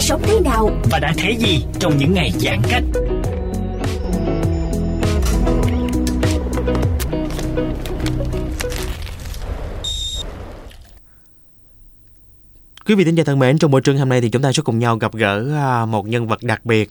Sống thế nào và đã thấy gì trong những ngày giãn cách? Quý vị thính giả thân mến, trong buổi trưa hôm nay thì chúng ta sẽ cùng nhau gặp gỡ một nhân vật đặc biệt.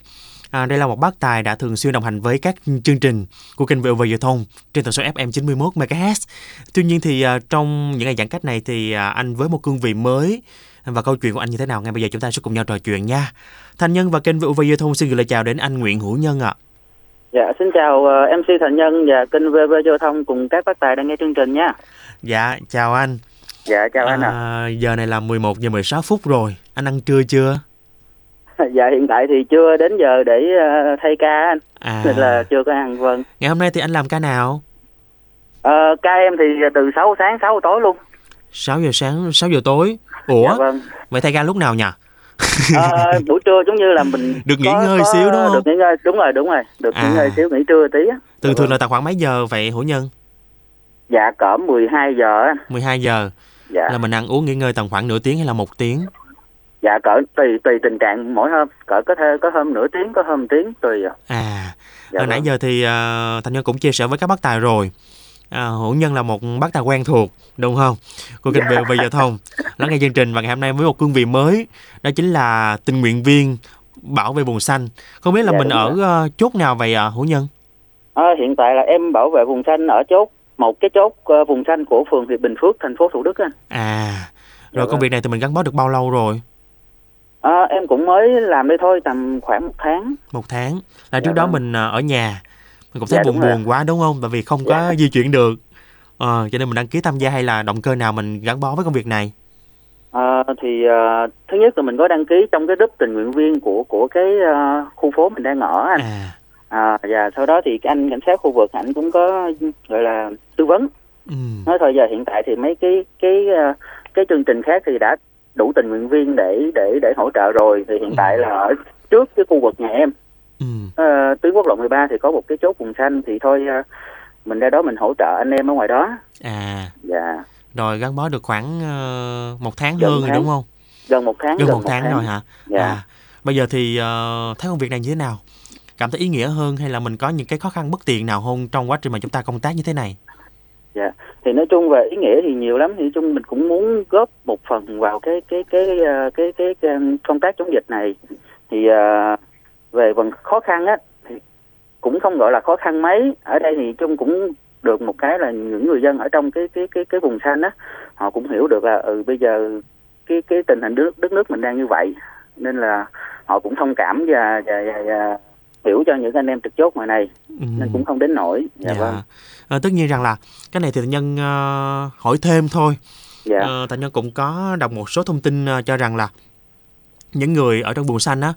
Đây là một bác tài đã thường xuyên đồng hành với các chương trình của kênh VOV Giao thông trên tần số FM 91 MHz. Tuy nhiên thì trong những ngày giãn cách này thì anh với một cương vị mới, và câu chuyện của anh như thế nào ngay bây giờ chúng ta sẽ cùng nhau trò chuyện nha. Thành Nhân và kênh VOV Giao thông xin gửi lời chào đến anh Nguyễn Hữu Nhân ạ. Dạ, xin chào MC Thành Nhân và kênh VOV Giao thông cùng các bác tài đang nghe chương trình nha. Dạ, chào anh. Dạ, chào anh ạ. Giờ này là 11 giờ 16 phút rồi, anh ăn trưa chưa? Dạ, hiện tại thì chưa đến giờ để thay ca anh, nên là chưa có ăn, vâng. Ngày hôm nay thì anh làm ca nào? Ca em thì từ 6 sáng 6 giờ tối luôn. 6 giờ sáng 6 giờ tối? Ủa? Dạ, vâng. Vậy thay ca lúc nào nhỉ? Buổi trưa giống như là mình được nghỉ ngơi xíu đúng không? Được nghỉ ngơi, đúng rồi, được nghỉ ngơi xíu, nghỉ trưa tí á. Thường là tầm khoảng mấy giờ vậy Hữu Nhân? Dạ, cỡ 12 giờ. 12 giờ. Dạ. Là mình ăn uống nghỉ ngơi tầm khoảng nửa tiếng hay là 1 tiếng? Dạ, cỡ tùy tình trạng mỗi hôm, cỡ có hôm nửa tiếng, có hôm tiếng tùy. Dạ, nãy giờ thì Thành Nhân cũng chia sẻ với các bác tài rồi. Hữu Nhân là một bác tài quen thuộc đúng không? Của kênh VOV Giao thông lắng nghe chương trình, và ngày hôm nay với một cương vị mới, đó chính là tình nguyện viên bảo vệ vùng xanh. Không biết là mình ở chốt nào vậy Hữu Nhân? Hiện tại là em bảo vệ vùng xanh ở chốt, một cái chốt vùng xanh của phường Hiệp Bình Phước, thành phố Thủ Đức anh. Rồi công việc này thì mình gắn bó được bao lâu rồi? Em cũng mới làm đây thôi, tầm khoảng 1 tháng. 1 tháng. Là trước đó mình ở nhà, mình cũng thấy buồn quá đúng không? Tại vì không có di chuyển được. Cho nên mình đăng ký tham gia, hay là động cơ nào mình gắn bó với công việc này? Thứ nhất là mình có đăng ký trong cái group tình nguyện viên của cái khu phố mình đang ở anh. Và sau đó thì anh cảnh sát khu vực ảnh cũng có gọi là tư vấn. Nói thôi giờ hiện tại thì mấy cái chương trình khác thì đã đủ tình nguyện viên để hỗ trợ rồi, thì hiện tại là ở trước cái khu vực nhà em, tuyến quốc lộ 13 thì có một cái chốt vùng xanh, thì thôi mình ra đó mình hỗ trợ anh em ở ngoài đó. Dạ. Rồi gắn bó được khoảng 1 tháng gần hơn rồi đúng không? Gần một tháng rồi hả? Dạ. Bây giờ thì thấy công việc này như thế nào? Cảm thấy ý nghĩa hơn, hay là mình có những cái khó khăn bất tiện nào không trong quá trình mà chúng ta công tác như thế này? Dạ, thì nói chung về ý nghĩa thì nhiều lắm, thì nói chung mình cũng muốn góp một phần vào cái công tác chống dịch này. Thì về phần khó khăn á thì cũng không gọi là khó khăn mấy, ở đây thì chung cũng được một cái là những người dân ở trong cái vùng xanh á, họ cũng hiểu được là bây giờ cái tình hình đất nước mình đang như vậy, nên là họ cũng thông cảm và hiểu cho những anh em trực chốt ngoài này, nên cũng không đến nổi. Vâng. Tất nhiên rằng là cái này thì Thành Nhân hỏi thêm thôi. Thành Nhân cũng có đọc một số thông tin cho rằng là những người ở trong vùng xanh á,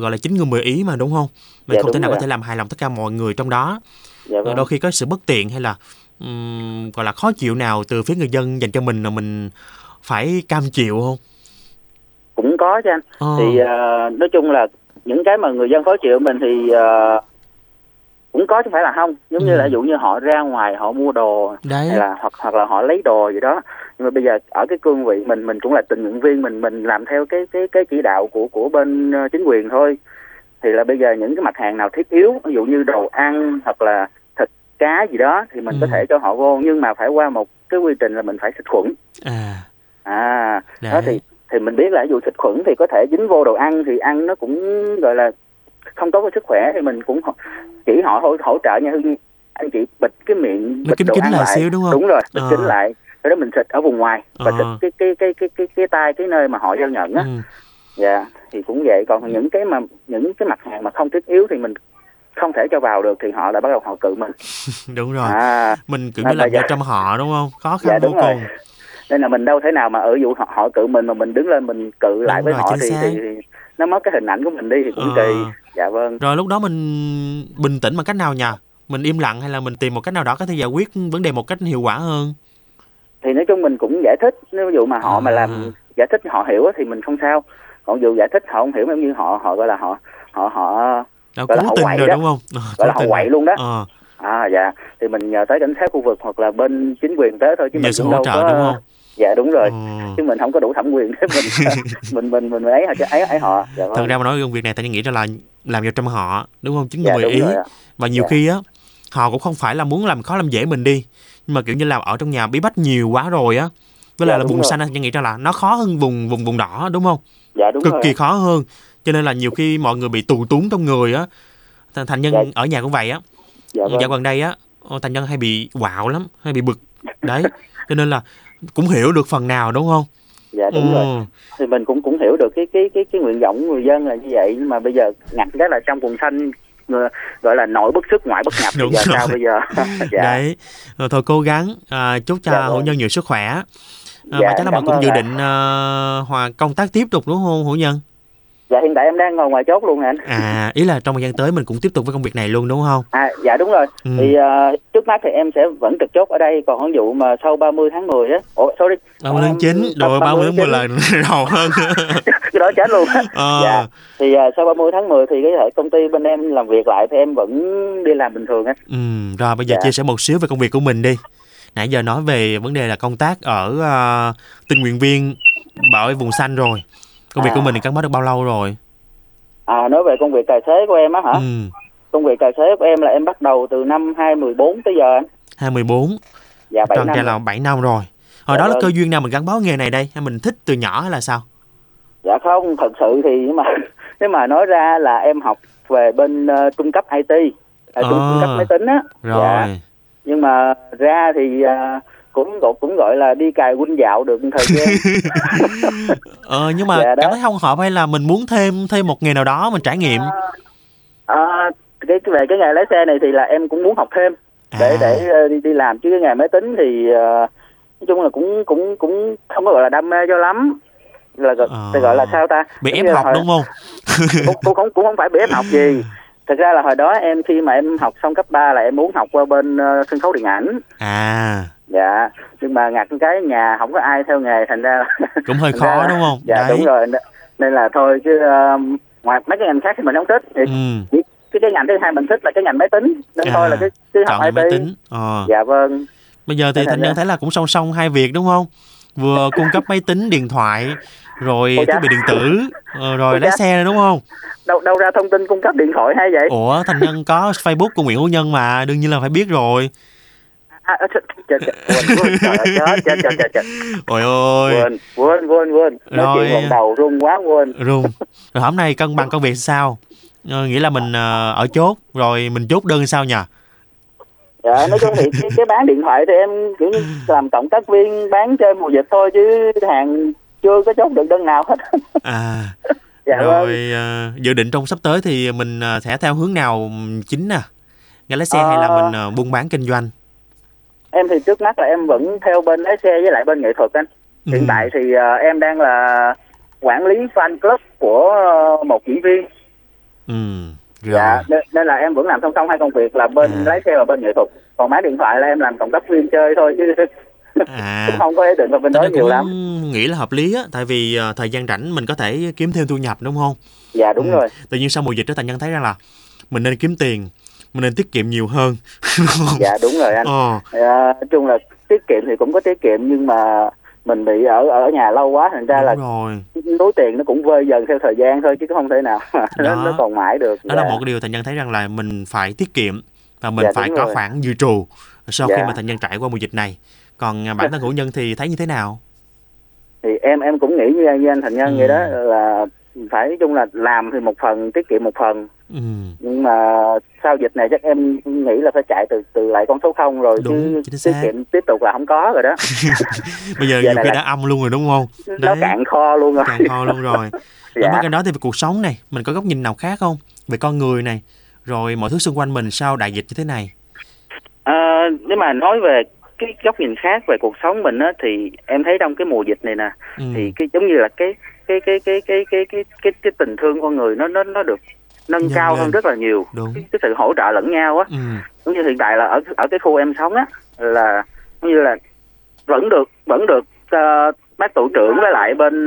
gọi là 9 người 10 ý mà đúng không? Mình không thể nào có thể làm hài lòng tất cả mọi người trong đó. Đôi khi có sự bất tiện hay là gọi là khó chịu nào từ phía người dân dành cho mình là mình phải cam chịu không? Cũng có chứ anh. Thì nói chung là những cái mà người dân khó chịu mình thì cũng có chứ phải là không, giống như là ví dụ như họ ra ngoài họ mua đồ, hoặc là họ lấy đồ gì đó, Nhưng mà bây giờ ở cái cương vị mình cũng là tình nguyện viên, mình làm theo cái chỉ đạo của bên chính quyền thôi. Thì là bây giờ những cái mặt hàng nào thiết yếu, ví dụ như đồ ăn hoặc là thịt cá gì đó thì mình có thể cho họ vô, nhưng mà phải qua một cái quy trình là mình phải xịt khuẩn. Đó thì mình biết là ví dụ xịt khuẩn thì có thể dính vô đồ ăn thì ăn nó cũng gọi là không tốt với sức khỏe, thì mình cũng chỉ họ hỗ trợ nha Hưng, anh chị bịt cái miệng, bịt đồ ăn lại xíu, đúng không? Đúng rồi, bịt kín lại. Cái đó mình xịt ở vùng ngoài và xịt cái tay, cái nơi mà họ giao nhận á. Dạ, thì cũng vậy. Còn những cái mặt hàng mà không thiết yếu thì mình không thể cho vào được thì họ lại bắt đầu họ cự mình. Đúng rồi. Mình cứ làm cho trong họ, đúng không? Khó khăn vô cùng. Rồi. Nên là mình đâu thể nào mà ở vụ họ cự mình mà mình đứng lên mình cự đúng lại với rồi, họ thì nó mất cái hình ảnh của mình đi thì cũng kỳ. Dạ vâng. Rồi lúc đó mình bình tĩnh bằng cách nào nhờ? Mình im lặng hay là mình tìm một cách nào đó có thể giải quyết vấn đề một cách hiệu quả hơn? Thì nói chung mình cũng giải thích, nếu ví dụ mà họ mà làm giải thích họ hiểu thì mình không sao, còn dù giải thích họ không hiểu giống như họ gọi là họ gọi là họ quậy rồi, đó đúng không? Gọi là họ quậy luôn đó. Dạ thì mình nhờ tới cảnh sát khu vực hoặc là bên chính quyền tới thôi chứ mình cũng đâu có, đúng không? Dạ đúng rồi, chứ mình không có đủ thẩm quyền để mình ấy họ. Dạ, thật ra mà nói công việc này ta nghĩ ra là làm cho trong họ, đúng không? Chính người Ý và nhiều khi á họ cũng không phải là muốn làm khó làm dễ mình đi, nhưng mà kiểu như là ở trong nhà bí bách nhiều quá rồi á, với lại là vùng xanh anh nghĩ ra là nó khó hơn vùng đỏ, đúng không? Dạ đúng, cực kỳ khó hơn, cho nên là nhiều khi mọi người bị tù túng trong người á. Thành nhân ở nhà cũng vậy á, dạo gần đây á Thành nhân hay bị quạo lắm, hay bị bực đấy, cho nên là cũng hiểu được phần nào, đúng không? Dạ đúng rồi, thì mình cũng hiểu được cái nguyện vọng người dân là như vậy, nhưng mà bây giờ ngặt cái là trong vùng xanh gọi là nội bất xuất ngoại bất nhập. Đúng giờ rồi. Sao bây giờ? Dạ. Đấy, rồi thôi cố gắng, chúc cho Hữu Nhân nhiều sức khỏe. Và chắc là bạn cũng dự định công tác tiếp tục đúng không Hữu Nhân? Dạ hiện tại em đang ngồi ngoài chốt luôn anh. Ý là trong thời gian tới mình cũng tiếp tục với công việc này luôn đúng không? Dạ đúng rồi. Thì trước mắt thì em sẽ vẫn trực chốt ở đây, còn ví dụ mà sau 30 tháng 10 á, 30 tháng 9, rồi 30 tháng 10 là đầu hơn. Cái đó chết luôn. Dạ. Thì sau 30 tháng 10 thì cái công ty bên em làm việc lại thì em vẫn đi làm bình thường á. Rồi bây giờ chia sẻ một xíu về công việc của mình đi. Nãy giờ nói về vấn đề là công tác ở tình nguyện viên ở vùng xanh rồi. Công việc của mình thì gắn bó được bao lâu rồi? Nói về công việc tài xế của em á hả? Công việc tài xế của em là em bắt đầu từ năm 2014 tới giờ anh. 2014? Dạ 7 năm. Toàn là 7 năm rồi. Hồi đó là cơ duyên nào mình gắn bó nghề này đây? Hay mình thích từ nhỏ hay là sao? Dạ không, thật sự thì nếu mà nói ra là em học về bên trung cấp IT, trung cấp máy tính á. Rồi. Dạ. Nhưng mà ra thì cũng gọi là đi cài quân dạo được thời gian. Nhưng mà cảm thấy không hợp hay là mình muốn thêm một nghề nào đó mình trải nghiệm? Về cái nghề lái xe này thì là em cũng muốn học thêm để đi làm, chứ cái nghề máy tính thì nói chung là cũng không có gọi là đam mê cho lắm, gọi là sao ta, bị ép học đúng không? cũng không phải bị ép học gì. Thật ra là hồi đó em khi mà em học xong cấp 3 là em muốn học qua bên sân khấu điện ảnh. Dạ, nhưng mà ngặt cái nhà không có ai theo nghề, thành ra cũng hơi khó đúng không? Dạ đúng rồi, nên là thôi chứ ngoài mấy cái ngành khác thì mình không thích. Cái ngành thứ hai mình thích là cái ngành máy tính, nên thôi là cái học IT. Máy tính. Dạ vâng. Bây giờ thì Thành Nhân thấy là cũng song song hai việc đúng không? Vừa cung cấp máy tính, điện thoại, rồi thiết bị điện tử, rồi lái xe đúng không? Đâu ra thông tin cung cấp điện thoại hay vậy? Ủa, Thành Nhân có Facebook của Nguyễn Hữu Nhân mà, đương nhiên là phải biết rồi. Chết. Ôi ôi. Quên. Nói chuyện lần đầu run quá quên. Run. Rồi hôm nay cân bằng công việc sao? Nghĩa là mình ở chốt rồi mình chốt đơn sao nhỉ? Dạ, nói chung thì cái bán điện thoại thì em kiểu như làm cộng tác viên bán trên mùa dịch thôi, chứ hàng chưa có chốt được đơn nào hết. Dạ rồi dự định trong sắp tới thì mình sẽ theo hướng nào chính nè? Nghề lái xe hay là mình buôn bán kinh doanh? Em thì trước mắt là em vẫn theo bên lái xe với lại bên nghệ thuật anh. Hiện tại thì em đang là quản lý fan club của một diễn viên. Dạ, nên là em vẫn làm song song hai công việc là bên lái xe và bên nghệ thuật. Còn máy điện thoại là em làm cộng tác viên chơi thôi chứ cũng không có ý định vào bên đó nhiều lắm. Nghĩ là hợp lý á, tại vì thời gian rảnh mình có thể kiếm thêm thu nhập đúng không? Dạ đúng rồi. Tự nhiên sau mùa dịch đó Thành Nhân thấy ra là mình nên kiếm tiền, mình nên tiết kiệm nhiều hơn. Dạ đúng rồi anh. Nói chung là tiết kiệm thì cũng có tiết kiệm, nhưng mà mình bị ở nhà lâu quá, thành ra là túi tiền nó cũng vơi dần theo thời gian thôi, chứ không thể nào nó còn mãi được. Đó là một điều Thành Nhân thấy rằng là mình phải tiết kiệm và mình phải có khoản dự trù sau khi mà Thành Nhân trải qua mùa dịch này. Còn bản thân Hữu Nhân thì thấy như thế nào? Thì em cũng nghĩ như anh Thành Nhân vậy đó, là phải, nói chung là làm thì một phần, tiết kiệm một phần. Nhưng mà sau dịch này chắc em nghĩ là phải chạy từ lại con số 0 rồi. Đúng, chứ tiết kiệm tiếp tục là không có rồi đó. Bây giờ nhiều khi đã âm luôn rồi đúng không? Đấy, nó cạn kho luôn rồi. Bên cạnh đó thì về cuộc sống này, mình có góc nhìn nào khác không? Về con người này, rồi mọi thứ xung quanh mình sau đại dịch như thế này. Nếu mà nói về cái góc nhìn khác về cuộc sống mình á, thì em thấy trong cái mùa dịch này nè, thì cái giống như là cái tình thương con người nó được nâng cao hơn rất là nhiều. Cái sự hỗ trợ lẫn nhau á, giống như hiện tại là ở cái khu em sống á, là giống như là vẫn được bác tổ trưởng với lại bên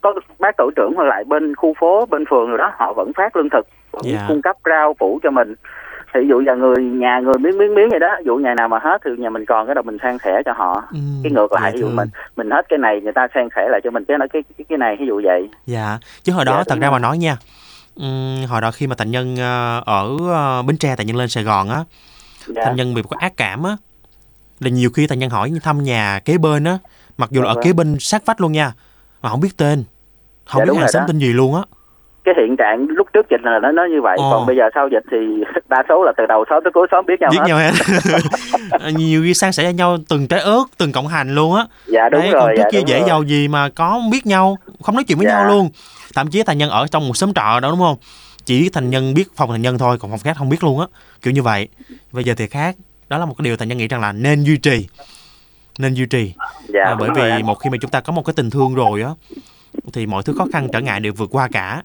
có bác tổ trưởng với lại bên khu phố, bên phường rồi đó, họ vẫn phát lương thực, cung cấp rau củ cho mình. Thì ví dụ là nhà người miếng vậy đó, ví dụ nhà nào mà hết thì nhà mình còn cái đầu mình san sẻ cho họ. Cái ngược lại, ví dụ mình hết cái này người ta san sẻ lại cho mình cái này, ví dụ vậy. Dạ, chứ hồi đó thật ra mà nói nha, hồi đó khi mà Thành Nhân ở Bến Tre, Thành Nhân lên Sài Gòn á, Thành Nhân bị một cái ác cảm á, là nhiều khi Thành Nhân hỏi thăm nhà kế bên á, mặc dù là ở kế bên sát vách luôn nha, mà không biết tên, không biết hàng xóm tên gì luôn á. Cái hiện trạng lúc trước dịch là nó như vậy, còn bây giờ sau dịch thì đa số là từ đầu xóm tới cuối xóm biết nhau hết. Nhiều khi san sẻ cho nhau từng trái ớt, từng cọng hành luôn á. Dạ đúng. Đấy, rồi. Còn trước kia dễ giàu gì mà có biết nhau, không nói chuyện với nhau luôn. Thậm chí Thành Nhân ở trong một xóm trọ đó đúng không? Chỉ Thành Nhân biết phòng Thành Nhân thôi, còn phòng khác không biết luôn á. Kiểu như vậy. Bây giờ thì khác. Đó là một cái điều Thành Nhân nghĩ rằng là nên duy trì. Bởi vì một khi mà chúng ta có một cái tình thương rồi á, thì mọi thứ khó khăn trở ngại đều vượt qua cả.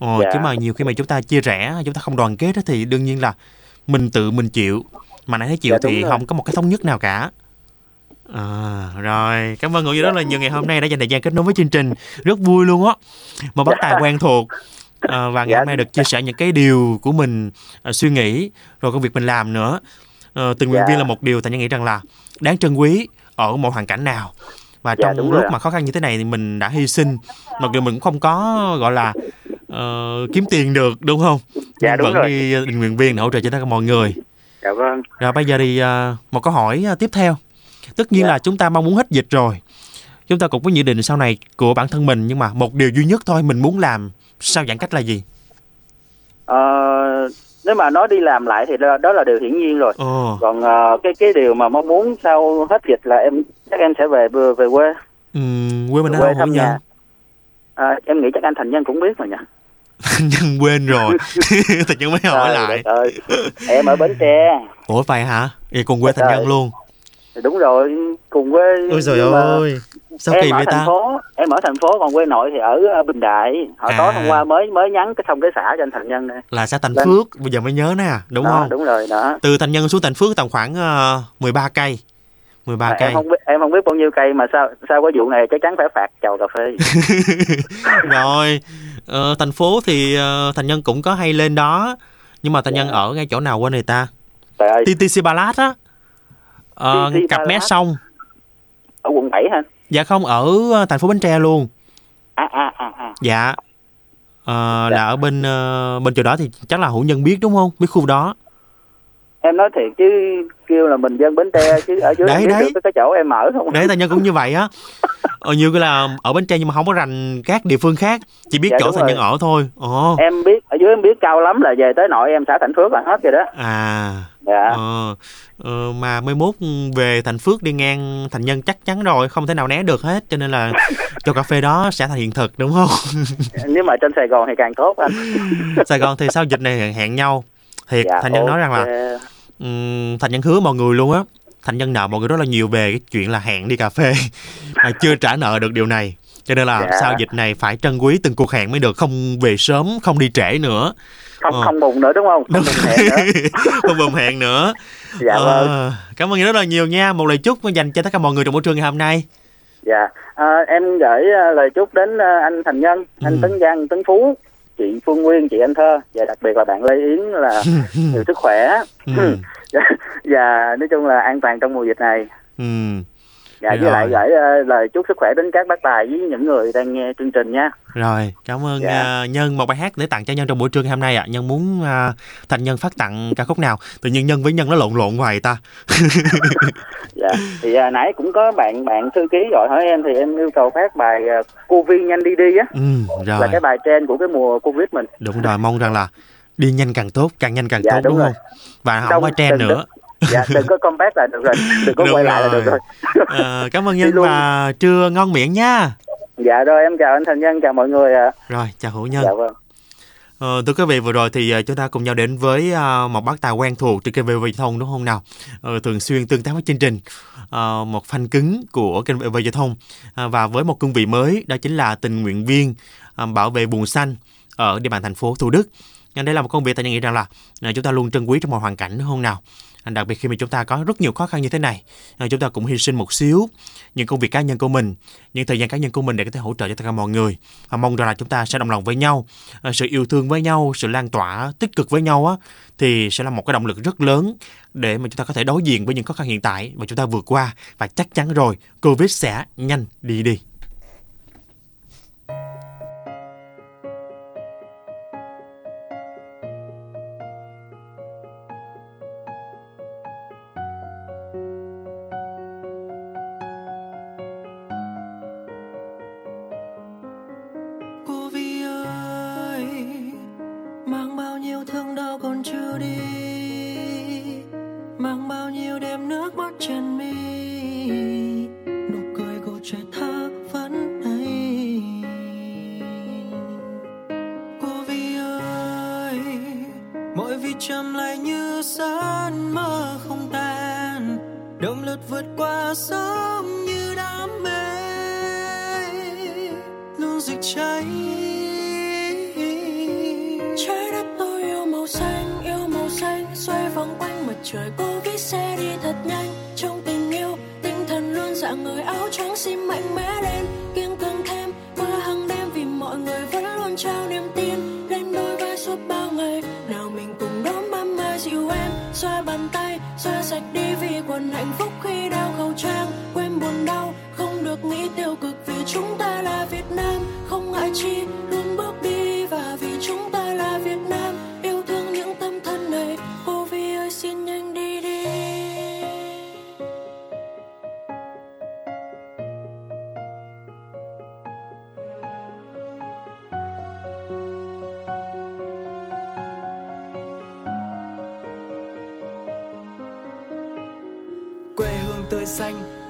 Chứ mà nhiều khi mà chúng ta chia rẽ, chúng ta không đoàn kết thì đương nhiên là mình tự mình chịu, mà nãy thấy chịu thì không có một cái thống nhất nào cả. Rồi, cảm ơn Ngự rất là nhiều ngày hôm nay đã dành thời gian kết nối với chương trình, rất vui luôn á, một bác tài quen thuộc. Và ngày hôm nay được chia sẻ những cái điều của mình suy nghĩ, rồi công việc mình làm nữa. Tình nguyện viên là một điều Thành Nhân nghĩ rằng là đáng trân quý ở mọi hoàn cảnh nào. Và trong lúc mà khó khăn như thế này thì mình đã hy sinh, mặc dù mình cũng không có gọi là kiếm tiền được đúng không? Nhưng vẫn đi tình nguyện viên để hỗ trợ cho tất cả mọi người. Dạ vâng. Rồi bây giờ thì một câu hỏi tiếp theo. Tất nhiên là chúng ta mong muốn hết dịch rồi, chúng ta cũng có dự định sau này của bản thân mình, nhưng mà một điều duy nhất thôi mình muốn làm sau giãn cách là gì? Nếu mà nói đi làm lại thì đó là điều hiển nhiên rồi. Còn cái điều mà mong muốn sau hết dịch là chắc em sẽ về quê. Quê mình ở đâu nhỉ? Em nghĩ chắc anh Thành Nhân cũng biết rồi nhỉ. Thành Nhân quên rồi. Thành Nhân mới hỏi lại. Em ở Bến Tre. Ủa vậy hả? Vậy cùng quê Thành Nhân luôn. Đúng rồi, cùng quê. Ôi trời ơi, sao kỳ vậy ta? Em ở thành phố, còn quê nội thì ở Bình Đại. Hồi tối hôm qua mới nhắn cái xong cái xã cho anh Thành Nhân này. Là xã Thành Phước, bây giờ mới nhớ nè, đúng không? Đúng rồi đó. Từ Thành Nhân xuống Thành Phước tầm khoảng 13 cây. 13 cây. Em không biết bao nhiêu cây mà sao có vụ này chắc chắn phải phạt chầu cà phê. Rồi, thành phố thì Thành Nhân cũng có hay lên đó, nhưng mà Thành Nhân ở ngay chỗ nào quên người ta? TTC Palace á. Cặp mé sông. Ở quận 7 hả? Dạ không, ở thành phố Bến Tre luôn. Dạ. Là ở bên chỗ đó thì chắc là Hữu Nhân biết đúng không? Biết khu đó. Em nói thiệt chứ kêu là mình dân Bến Tre chứ ở dưới đấy. Cái chỗ em ở không? Đấy, Thành Nhân cũng như vậy á. Nhiều cái là ở Bến Tre nhưng mà không có rành các địa phương khác, chỉ biết chỗ Thành Nhân ở thôi. Em biết ở dưới, em biết cao lắm là về tới nội em xã Thành Phước là hết rồi đó. Mà 11 về Thành Phước đi ngang Thành Nhân chắc chắn rồi, không thể nào né được hết, cho nên là cho cà phê đó sẽ thành hiện thực đúng không? Nếu mà trên Sài Gòn thì càng tốt anh. Sài Gòn thì sau dịch này hẹn nhau. Thiệt, Thành Nhân nói rằng là Thành Nhân hứa mọi người luôn á, Thành Nhân nợ mọi người rất là nhiều về cái chuyện là hẹn đi cà phê mà chưa trả nợ được điều này. Cho nên là sau dịch này phải trân quý từng cuộc hẹn mới được, không về sớm, không đi trễ nữa. Không bùng nữa đúng không? Không bùng hẹn nữa. Cảm ơn rất là nhiều nha. Một lời chúc dành cho tất cả mọi người trong buổi trưa ngày hôm nay. Em gửi lời chúc đến anh Thành Nhân, anh Tấn Giang, Tấn Phú, chị Phương Nguyên, chị Anh Thơ và đặc biệt là bạn Lê Yến là nhiều sức khỏe. Và nói chung là an toàn trong mùa dịch này. Dạ, với lại gửi lời chúc sức khỏe đến các bác tài với những người đang nghe chương trình nha. Rồi, cảm ơn Nhân. Một bài hát để tặng cho Nhân trong buổi trưa ngày hôm nay ạ. Nhân muốn Thành Nhân phát tặng ca khúc nào? Tự nhiên Nhân với Nhân nó lộn hoài ta. Dạ, thì nãy cũng có bạn thư ký gọi hỏi em, thì em yêu cầu phát bài Covid nhanh đi đi á. Rồi. Là cái bài trend của cái mùa Covid mình. Đúng rồi, mong rằng là đi nhanh càng tốt, càng nhanh càng tốt, đúng rồi. Không? Và không có trend nữa. Dạ, đừng có comeback là được rồi, đừng có quay lại là được rồi. Cảm ơn Nhân và trưa ngon miệng nha. Dạ rồi, em chào anh Thành Nhân, chào mọi người ạ. Rồi, chào Hữu Nhân. Dạ vâng. Thưa quý vị, vừa rồi thì chúng ta cùng nhau đến với một bác tài quen thuộc trên kênh VOV Giao Thông, đúng không nào? Thường xuyên tương tác với chương trình, một fan cứng của kênh VOV Giao Thông, và với một cương vị mới, đó chính là tình nguyện viên bảo vệ vùng xanh ở địa bàn thành phố Thủ Đức. Đây là một công việc Thành Nhân nghĩ rằng là chúng ta luôn trân quý trong mọi hoàn cảnh, đúng không nào? Đặc biệt khi mà chúng ta có rất nhiều khó khăn như thế này, chúng ta cũng hy sinh một xíu những công việc cá nhân của mình, những thời gian cá nhân của mình để có thể hỗ trợ cho tất cả mọi người. Và mong rằng là chúng ta sẽ đồng lòng với nhau, sự yêu thương với nhau, sự lan tỏa tích cực với nhau á, thì sẽ là một cái động lực rất lớn để mà chúng ta có thể đối diện với những khó khăn hiện tại và chúng ta vượt qua. Và chắc chắn rồi, Covid sẽ nhanh đi đi.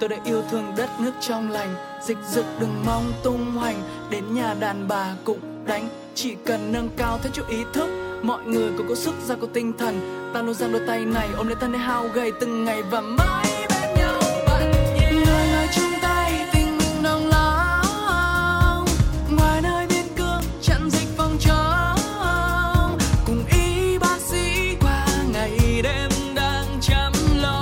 Tôi đã yêu thương đất nước trong lành, dịch dực đừng mong tung hoành, đến nhà đàn bà cũng đánh. Chỉ cần nâng cao thế chú ý thức, mọi người cũng có sức ra có tinh thần. Ta luôn dang đôi tay này ôm lấy thân để hao gầy từng ngày và mãi bên nhau bạn nhé. Người nơi chung tay tình nồng lắm, ngoài nơi biên cương chặn dịch phòng chống, cùng y bác sĩ qua ngày đêm đang chăm lo.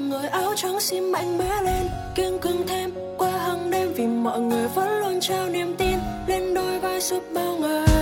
Người áo trắng xin mạnh mẽ lên, kiên cường thêm qua hàng đêm, vì mọi người vẫn luôn trao niềm tin lên đôi vai suốt bao ngày.